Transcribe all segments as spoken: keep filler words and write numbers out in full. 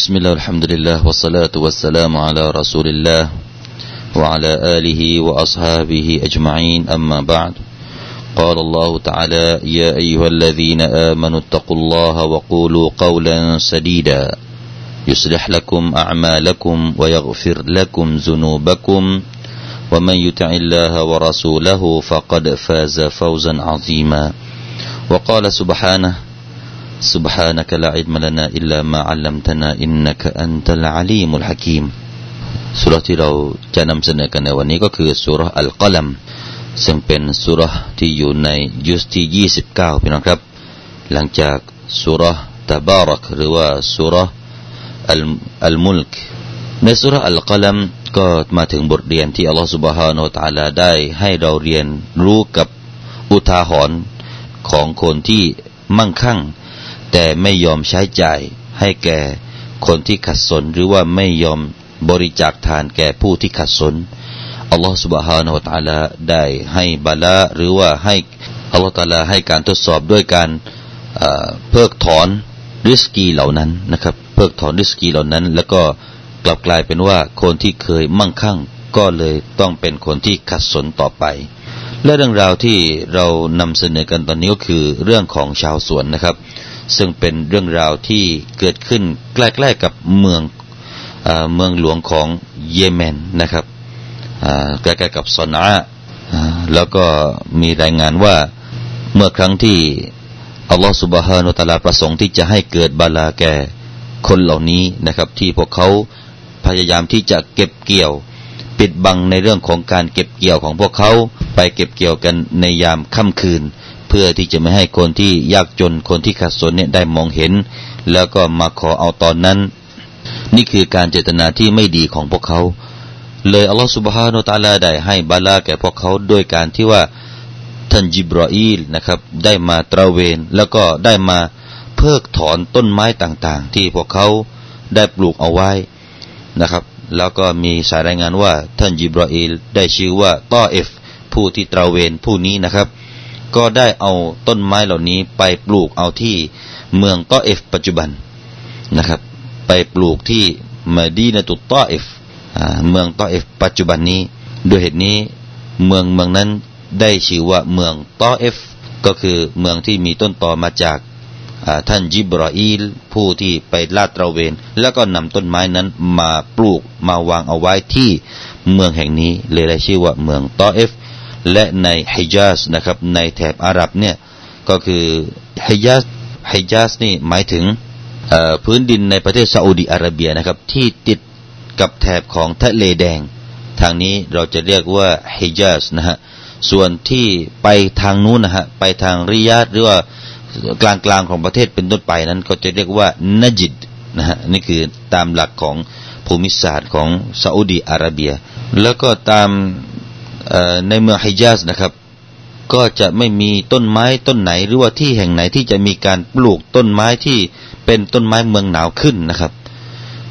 بسم الله الحمد لله والصلاة والسلام على رسول الله وعلى آله وأصحابه أجمعين أما بعد قال الله تعالى يا أيها الذين آمنوا اتقوا الله وقولوا قولا سديدا يصلح لكم أعمالكم ويغفر لكم ذنوبكم ومن يطع الله ورسوله فقد فاز فوزا عظيما وقال سبحانه سبحانك لا علم لنا إلا ما علمتنا إنك أنت العليم الحكيم สุเราะฮฺที่เราจะนำเสนอกันในวันนี้ก็คือสุเราะฮฺอัลกะลัมซึ่งเป็นสุเราะฮฺที่อยู่ในยุสที่ยี่สิบเก้าพี่น้องครับหลังจากสุเราะฮฺตะบารักหรือว่าสุเราะฮฺอัลมุลกในสุเราะฮฺอัลกะลัมก็มาถึงบทเรียนที่อัลลอฮฺซุบฮานะฮูวะตะอาลาได้ให้เราเรียนรู้กับอุทาหรณ์ของคนที่มั่งคั่งแต่ไม่ยอมใช้จ่ายให้แก่คนที่ขัดสนหรือว่าไม่ยอมบริจาคทานแก่ผู้ที่ขัดสนอัลลอฮฺซุบฮานะฮูวะตะอาลาได้ให้บาลาหรือว่าให้อัลลอฮฺตะอาลาให้การทดสอบด้วยการเพิกถอนริสกีเหล่านั้นนะครับเพิกถอนริสกีเหล่านั้นแล้วก็กลับกลายเป็นว่าคนที่เคยมั่งคั่งก็เลยต้องเป็นคนที่ขัดสนต่อไปและเรื่องราวที่เรานำเสนอกันตอนนี้ก็คือเรื่องของชาวสวนนะครับซึ่งเป็นเรื่องราวที่เกิดขึ้นใกล้ๆกับเมืองเมืองหลวงของเยเมนนะครับใกล้ๆกับซอนาแล้วก็มีรายงานว่าเมื่อครั้งที่อัลลอฮฺซุบฮานะฮูวะตะอาลาประสงค์ที่จะให้เกิดบาลาแก่คนเหล่านี้นะครับที่พวกเขาพยายามที่จะเก็บเกี่ยวปิดบังในเรื่องของการเก็บเกี่ยวของพวกเขาไปเก็บเกี่ยวกันในยามค่ำคืนเพื่อที่จะไม่ให้คนที่ยากจนคนที่ขัดสนเนี่ยได้มองเห็นแล้วก็มาขอเอาตอนนั้นนี่คือการเจตนาที่ไม่ดีของพวกเขาเลยอัลลอฮฺซุบฮานะฮูวะตะอาลาได้ให้บาลาแก่พวกเขาด้วยการที่ว่าท่านจิบรออีลนะครับได้มาตระเวนแล้วก็ได้มาเพิกถอนต้นไม้ต่างๆที่พวกเขาได้ปลูกเอาไว้นะครับแล้วก็มีสายรายงานว่าท่านจิบรออีลได้ชื่อว่าตอเอฟผู้ที่ตระเวนผู้นี้นะครับก็ได้เอาต้นไม้เหล่านี้ไปปลูกเอาที่เมืองตอเอฟปัจจุบันนะครับไปปลูกที่มะดีนะตุตอเอฟเมืองตอเอฟปัจจุบันนี้ด้วยเหตุนี้เมืองเมืองนั้นได้ชื่อว่าเมืองตอเอฟก็คือเมืองที่มีต้นตอมาจากท่านจิบรออีลผู้ที่ไปลาดตระเวนแล้วก็นำต้นไม้นั้นมาปลูกมาวางเอาไว้ที่เมืองแห่งนี้เลยได้ชื่อว่าเมืองตอเอฟและในฮิญาซนะครับในแถบอาหรับเนี่ยก็คือฮิญาซฮิญาซนี่หมายถึงพื้นดินในประเทศซาอุดีอาระเบียนะครับที่ติดกับแถบของทะเลแดงทางนี้เราจะเรียกว่าฮิญาซนะฮะส่วนที่ไปทางนู้นนะฮะไปทางริยาดหรือว่ากลางๆของประเทศเป็นต้นไปนั้นก็จะเรียกว่านจิดนะฮะนี่คือตามหลักของภูมิศาสตร์ของซาอุดีอาระเบียแล้วก็ตามในเมืองฮิญาซนะครับก็จะไม่มีต้นไม้ต้นไหนหรือว่าที่แห่งไหนที่จะมีการปลูกต้นไม้ที่เป็นต้นไม้เมืองหนาวขึ้นนะครับ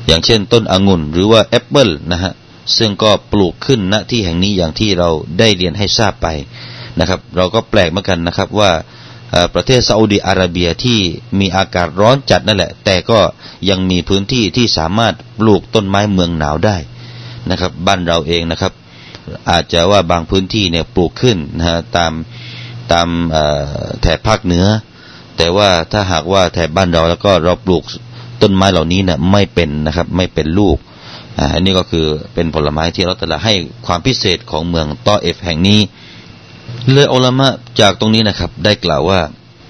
อย่างเช่นต้นองุ่นหรือว่าแอปเปิลนะฮะซึ่งก็ปลูกขึ้นณที่แห่งนี้อย่างที่เราได้เรียนให้ทราบไปนะครับเราก็แปลกเหมือนกันนะครับว่าประเทศซาอุดีอาระเบียที่มีอากาศร้อนจัดนั่นแหละแต่ก็ยังมีพื้นที่ที่สามารถปลูกต้นไม้เมืองหนาวได้นะครับบ้านเราเองนะครับอาจจะว่าบางพื้นที่เนี่ยปลูกขึ้นนะฮะตามตามแถบภาคเหนือแต่ว่าถ้าหากว่าแถบบ้านเราแล้วก็เราปลูกต้นไม้เหล่านี้เนี่ยไม่เป็นนะครับไม่เป็นลูกอันนี้ก็คือเป็นผลไม้ที่เราตะละให้ความพิเศษของเมืองตอเอฟแห่งนี้เลยอุลามะจากตรงนี้นะครับได้กล่าวว่า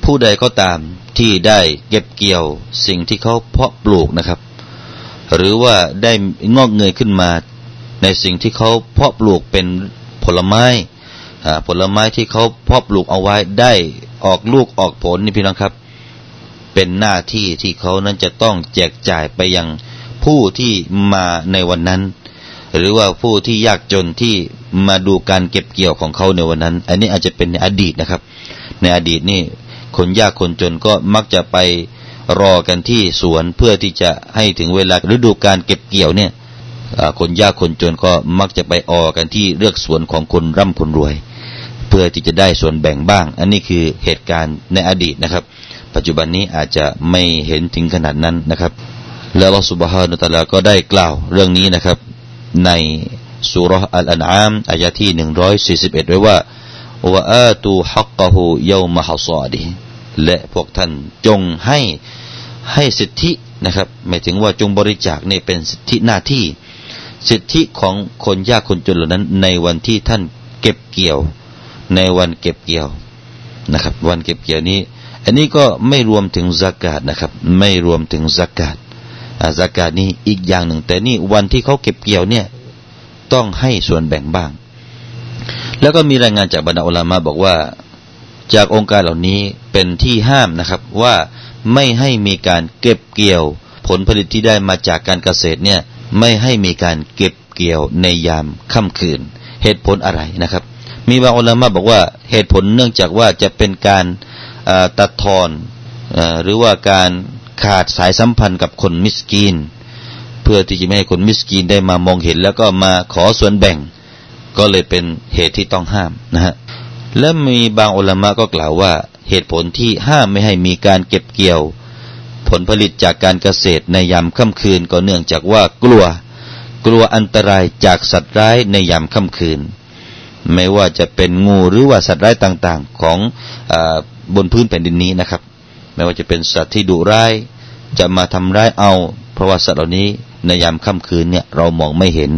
ผู้ใดก็ตามที่ได้เก็บเกี่ยวสิ่งที่เขาเพาะปลูกนะครับหรือว่าได้งอกเงยขึ้นมาในสิ่งที่เขาเพาะปลูกเป็นผลไม้ผลไม้ที่เขาเพาะปลูกเอาไว้ได้ออกลูกออกผลนี่พี่น้องครับเป็นหน้าที่ที่เขานั้นจะต้องแจกจ่ายไปยังผู้ที่มาในวันนั้นหรือว่าผู้ที่ยากจนที่มาดูการเก็บเกี่ยวของเขาในวันนั้นอันนี้อาจจะเป็นในอดีตนะครับในอดีตนี่คนยากคนจนก็มักจะไปรอกันที่สวนเพื่อที่จะให้ถึงเวลาฤดูการเก็บเกี่ยวเนี่ยคนยากคนจนก็มักจะไปออกันที่เลือกสวนของคนร่ำคนรวยเพื่อที่จะได้ส่วนแบ่งบ้างอันนี้คือเหตุการณ์ในอดีตนะครับปัจจุบันนี้อาจจะไม่เห็นถึงขนาดนั้นนะครับ และอัลลอฮฺซุบฮานะฮูวะตะอาลาก็ได้กล่าวเรื่องนี้นะครับในซูเราะฮฺอัลอันอามอายะห์ที่หนึ่งร้อยสี่สิบเอ็ดไว้ว่าวะอาตูฮักกะฮูยอมะฮัศอดิฮิและพวกท่านจงให้ให้สิทธินะครับหมายถึงว่าจงบริจาคนี่เป็นสิทธิหน้าที่สิทธิของคนยากคนจนเหล่านั้นในวันที่ท่านเก็บเกี่ยวในวันเก็บเกี่ยวนะครับวันเก็บเกี่ยวนี้อันนี้ก็ไม่รวมถึงซะกาตนะครับไม่รวมถึงซะกาตซะกาตนี่อีกอย่างหนึ่งแต่นี่วันที่เขาเก็บเกี่ยวเนี่ยต้องให้ส่วนแบ่งบ้างแล้วก็มีรายงานจากบรรดาอุลามะห์บอกว่าจากองค์การเหล่านี้เป็นที่ห้ามนะครับว่าไม่ให้มีการเก็บเกี่ยวผลผลิตที่ได้มาจากการเกษตรเนี่ยไม่ให้มีการเก็บเกี่ยวในยามค่ำคืนเหตุผลอะไรนะครับมีบางอุลามะห์บอกว่าเหตุผลเนื่องจากว่าจะเป็นการตัดทอนหรือว่าการขาดสายสัมพันธ์กับคนมิสกีนเพื่อที่จะไม่ให้คนมิสกีนได้มามองเห็นแล้วก็มาขอส่วนแบ่งก็เลยเป็นเหตุที่ต้องห้ามนะฮะและมีบางอุลามะห์ก็กล่าวว่าเหตุผลที่ห้ามไม่ให้มีการเก็บเกี่ยวผลผลิตจากการเกษตรในยามค่ำคืนก็เนื่องจากว่ากลัวกลัวอันตรายจากสัตว์ร้ายในยามค่ำคืนไม่ว่าจะเป็นงูหรือว่าสัตว์ร้ายต่างๆของอ่าบนพื้นแผ่นดินนี้นะครับไม่ว่าจะเป็นสัตว์ที่ดุร้ายจะมาทำร้ายเอาเพราะว่าสัตว์เหล่านี้ในยามค่ำคืนเนี่ยเรามองไม่เห็น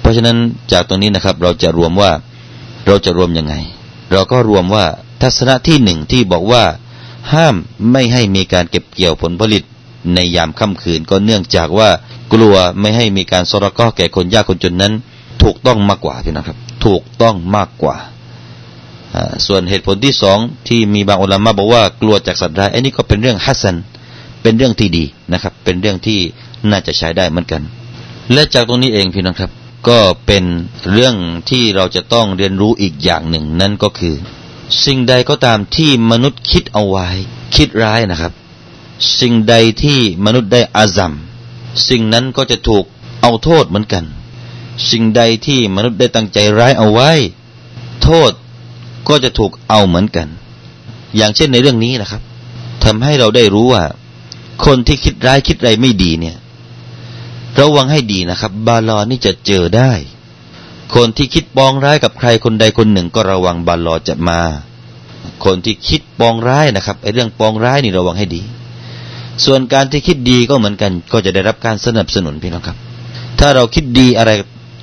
เพราะฉะนั้นจากตรงนี้นะครับเราจะรวมว่าเราจะรวมยังไงเราก็รวมว่าทัศนะที่หนึ่งที่บอกว่าห้ามไม่ให้มีการเก็บเกี่ยวผลผลิตในยามค่ำคืนก็เนื่องจากว่ากลัวไม่ให้มีการซะฎอกะห์แก่คนยากคนจนนั้นถูกต้องมากกว่าพี่นะครับถูกต้องมากกว่าส่วนเหตุผลที่สองที่มีบางอุลามะห์บอกว่ากลัวจากสัตว์ร้ายไอ้นี่ก็เป็นเรื่องฮัสซันเป็นเรื่องที่ดีนะครับเป็นเรื่องที่น่าจะใช้ได้เหมือนกันและจากตรงนี้เองพี่น้องครับก็เป็นเรื่องที่เราจะต้องเรียนรู้อีกอย่างหนึ่งนั่นก็คือสิ่งใดก็ตามที่มนุษย์คิดเอาไว้คิดร้ายนะครับสิ่งใดที่มนุษย์ได้อาซัมสิ่งนั้นก็จะถูกเอาโทษเหมือนกันสิ่งใดที่มนุษย์ได้ตั้งใจร้ายเอาไว้โทษก็จะถูกเอาเหมือนกันอย่างเช่นในเรื่องนี้นะครับทำให้เราได้รู้ว่าคนที่คิดร้ายคิดอะไรไม่ดีเนี่ยระวังให้ดีนะครับบาลอนี่จะเจอได้คนที่คิดปองร้ายกับใครคนใดคนหนึ่งก็ระวังบาลอจะมาคนที่คิดปองร้ายนะครับไอ้เรื่องปองร้ายนี่ระวังให้ดีส่วนการที่คิดดีก็เหมือนกันก็จะได้รับการสนับสนุนพี่น้องครับถ้าเราคิดดีอะไร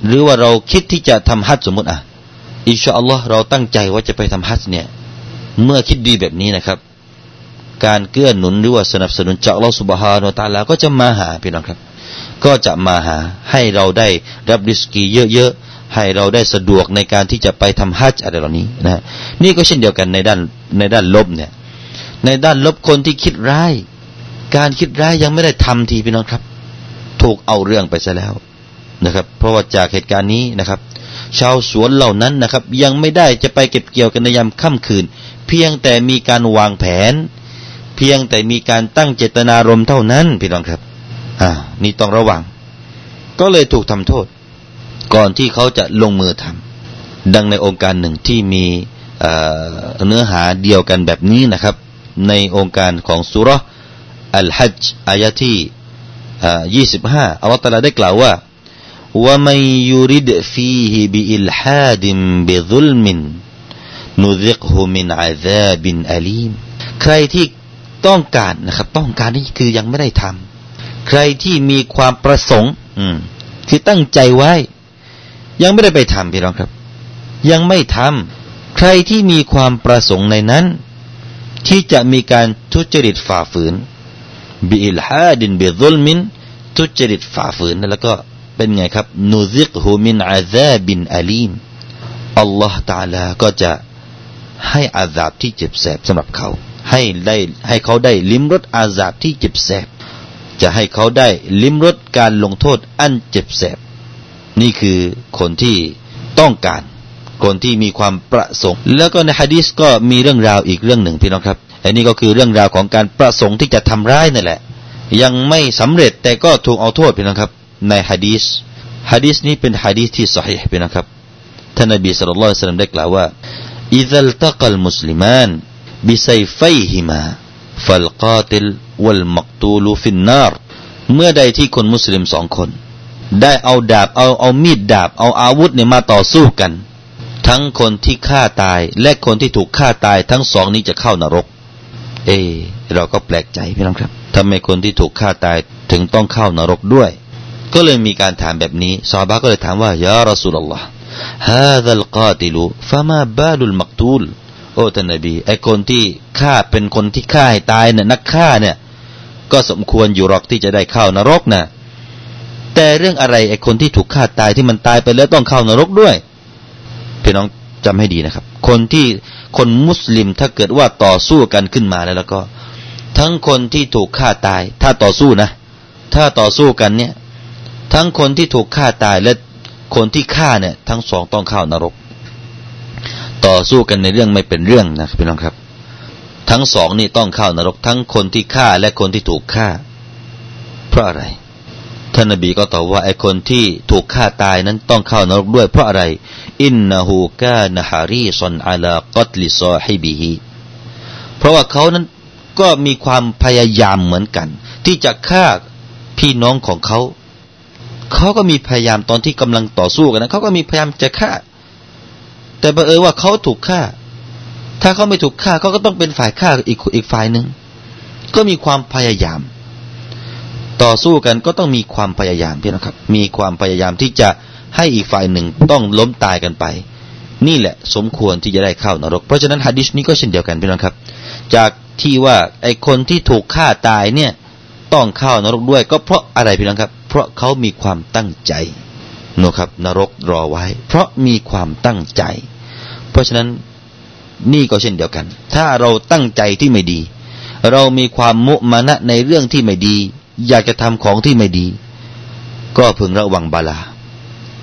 หรือว่าเราคิดที่จะทำฮัจญ์สมมติอ่ะอินชาอัลลอฮ์เราตั้งใจว่าจะไปทำฮัจญ์เนี่ยเมื่อคิดดีแบบนี้นะครับการเกื้อหนุนหรือว่าสนับสนุนจากอัลลอฮ์ซุบฮานะฮูวะตะอาลาก็จะมาหาพี่น้องครับก็จะมาหาให้เราได้รับริสกีเยอะๆให้เราได้สะดวกในการที่จะไปทำฮัจญ์อะไรเหล่านี้นะนี่ก็เช่นเดียวกันในด้านในด้านลบเนี่ยในด้านลบคนที่คิดร้ายการคิดร้ายยังไม่ได้ทำทีพี่น้องครับถูกเอาเรื่องไปซะแล้วนะครับเพราะว่าจากเหตุการณ์นี้นะครับชาวสวนเหล่านั้นนะครับยังไม่ได้จะไปเก็บเกี่ยวกันในยามค่ำคืนเพียงแต่มีการวางแผนเพียงแต่มีการตั้งเจตนารมณ์เท่านั้นพี่น้องครับอ่านี่ต้องระวังก็เลยถูกทำโทษก่อนที่เขาจะลงมือทำดังในองค์การหนึ่งที่มีเอ่อเนื้อหาเดียวกันแบบนี้นะครับในองค์การของซูเราะฮฺอัลฮัจญ์อายะห์ที่เอ่อยี่สิบห้าอัลเลาะห์ตะอาลาได้กล่าวว่าوَمَنْ يُرِدْ فِيهِ بِإِلْحَادٍ بِظُلْمٍ نُذِقْهُ مِنْ عَذَابٍ أَلِيمٍ ใครที่ต้องการนะครับต้องการนี่คือยังไม่ได้ทำใครที่มีความประสงค์คือตั้งใจไว้ยังไม่ได้ไปทำพี่น้องครับยังไม่ทำใครที่มีความประสงค์ในนั้นที่จะมีการทุจริตฝ่าฝืน بِإِلْحَادٍ بِظُلْمٍ ทุจริตฝ่าฝืนแล้วก็เป็นไงครับนูซิกฮูมินอาซาบินอาลีมอัลลอฮฺตะอาลาก็จะให้อาซาบที่เจ็บแสบสำหรับเขาให้ได้ให้เขาได้ลิ้มรสอาซาบที่เจ็บแสบจะให้เขาได้ลิ้มรสการลงโทษอันเจ็บแสบนี่คือคนที่ต้องการคนที่มีความประสงค์แล้วก็ในหะดีษก็มีเรื่องราวอีกเรื่องหนึ่งพี่น้องครับอันนี้ก็คือเรื่องราวของการประสงค์ที่จะทำร้ายนั่นแหละยังไม่สำเร็จแต่ก็ถูกเอาโทษพี่น้องครับในหะดีษหะดีษนี้เป็นหะดีษที่ซอฮีหพี่น้องครับท่านนบีศ็อลลัลลอฮุอะลัยฮิวะซัลลัมได้กล่าวว่าอิซัลตะกัลมุสลิมานบิไซฟัยฮิมาฟัลกาติลวัลมักตูลฟินนาร เมื่อใดที่คนมุสลิมสองคนได้เอาดาบเอาเอามีดดาบเอาอาวุธเนี่ยมาต่อสู้กันทั้งคนที่ฆ่าตายและคนที่ถูกฆ่าตายทั้งสองนี้จะเข้านรกเอเราก็แปลกใจพี่น้องครับทำไมคนที่ถูกฆ่าตายถึงต้องเข้านรกด้วยก็เลยมีการถามแบบนี้ซอฮาบะห์ก็เลยถามว่ายารอซูลุลลอฮ์ฮาซัลกอติลุฟะมาบาลุลมักตูลโอ้ท่านนบีไอ้คนที่ฆ่าเป็นคนที่ฆ่าให้ตายเนี่ยนักฆ่าเนี่ยก็สมควรอยู่หรอกที่จะได้เข้านรกนะแต่เรื่องอะไรไอ้คนที่ถูกฆ่าตายที่มันตายไปแล้วต้องเข้านรกด้วยพี่น้องจำให้ดีนะครับคนที่คนมุสลิมถ้าเกิดว่าต่อสู้กันขึ้นมาแล้วแล้วก็ทั้งคนที่ถูกฆ่าตายถ้าต่อสู้นะถ้าต่อสู้กันเนี่ยทั้งคนที่ถูกฆ่าตายและคนที่ฆ่าเนี่ยทั้งสองต้องเข้านรกต่อสู้กันในเรื่องไม่เป็นเรื่องนะพี่น้องครับทั้งสองนี่ต้องเข้านรกทั้งคนที่ฆ่าและคนที่ถูกฆ่าเพราะอะไรท่านนบีก็ตอบว่าไอ้คนที่ถูกฆ่าตายนั้นต้องเข้านรกด้วยเพราะอะไรอินนะฮูกานะฮารีซอนอะลากัตลิซอฮิบิฮิเพราะว่าเขานั้นก็มีความพยายามเหมือนกันที่จะฆ่าพี่น้องของเขาเขาก็มีพยายามตอนที่กำลังต่อสู้กันนะเขาก็มีพยายามจะฆ่าแต่บังเอิญว่าเขาถูกฆ่าถ้าเขาไม่ถูกฆ่าเขาก็ต้องเป็นฝ่ายฆ่าอีกอีกฝ่ายหนึ่งก็มีความพยายามต่อสู้กันก็ต้องมีความพยายามพี่น้องครับมีความพยายามที่จะให้อีกฝ่ายหนึ่งต้องล้มตายกันไปนี่แหละสมควรที่จะได้เข้านรกเพราะฉะนั้นหะดีษนี้ก็เช่นเดียวกันพี่น้องครับจากที่ว่าไอ้คนที่ถูกฆ่าตายเนี่ยต้องเข้านรกด้วยก็เพราะอะไรพี่น้องครับเพราะเขามีความตั้งใจนะครับนรกรอไว้เพราะมีความตั้งใจเพราะฉะนั้นนี่ก็เช่นเดียวกันถ้าเราตั้งใจที่ไม่ดีเรามีความมุมานะในเรื่องที่ไม่ดีอยากจะทำของที่ไม่ดีก็พึงระวังบาลา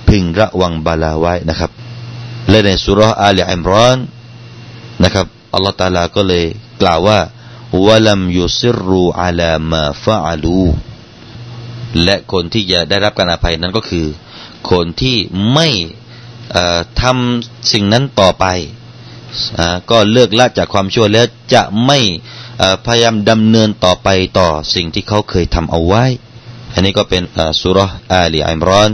พึงระวังบาลาไว้นะครับและในสูเราะฮฺอาลอิมรอนนะครับอัลลอฮฺตะอาลาก็เลยกล่าวว่าวะลัมยุซิรรูอะลามาฟะอะลูและคนที่จะได้รับการอภัยนั้นก็คือคนที่ไม่ทำสิ่งนั้นต่อไปก็เลิกละจากความชั่วแล้วจะไม่พยายามดำเนินต่อไปต่อสิ่งที่เขาเคยทำเอาไว้อันนี้ก็เป็นสูเราะฮฺอาลอิมรอน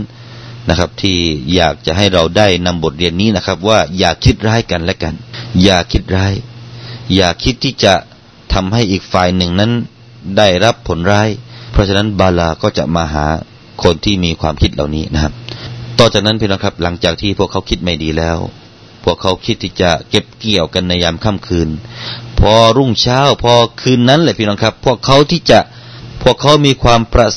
นะครับที่อยากจะให้เราได้นำบทเรียนนี้นะครับว่าอย่าคิดร้ายกันและกันอย่าคิดร้ายอย่าคิดที่จะทำให้อีกฝ่ายหนึ่งนั้นได้รับผลร้ายเพราะฉะนั้นบาลาก็จะมาหาคนที่มีความคิดเหล่านี้นะครับต่อจากนั้นพี่น้องครับหลังจากที่พวกเขาคิดไม่ดีแล้วพวกเขาคิดที่จะเก็บเกี่ยวกันในยามค่ำคืนพอรุ่งเช้าพอคืนนั้นแหละพี่น้องครับพวกเขาที่จะพวกเขามีความประ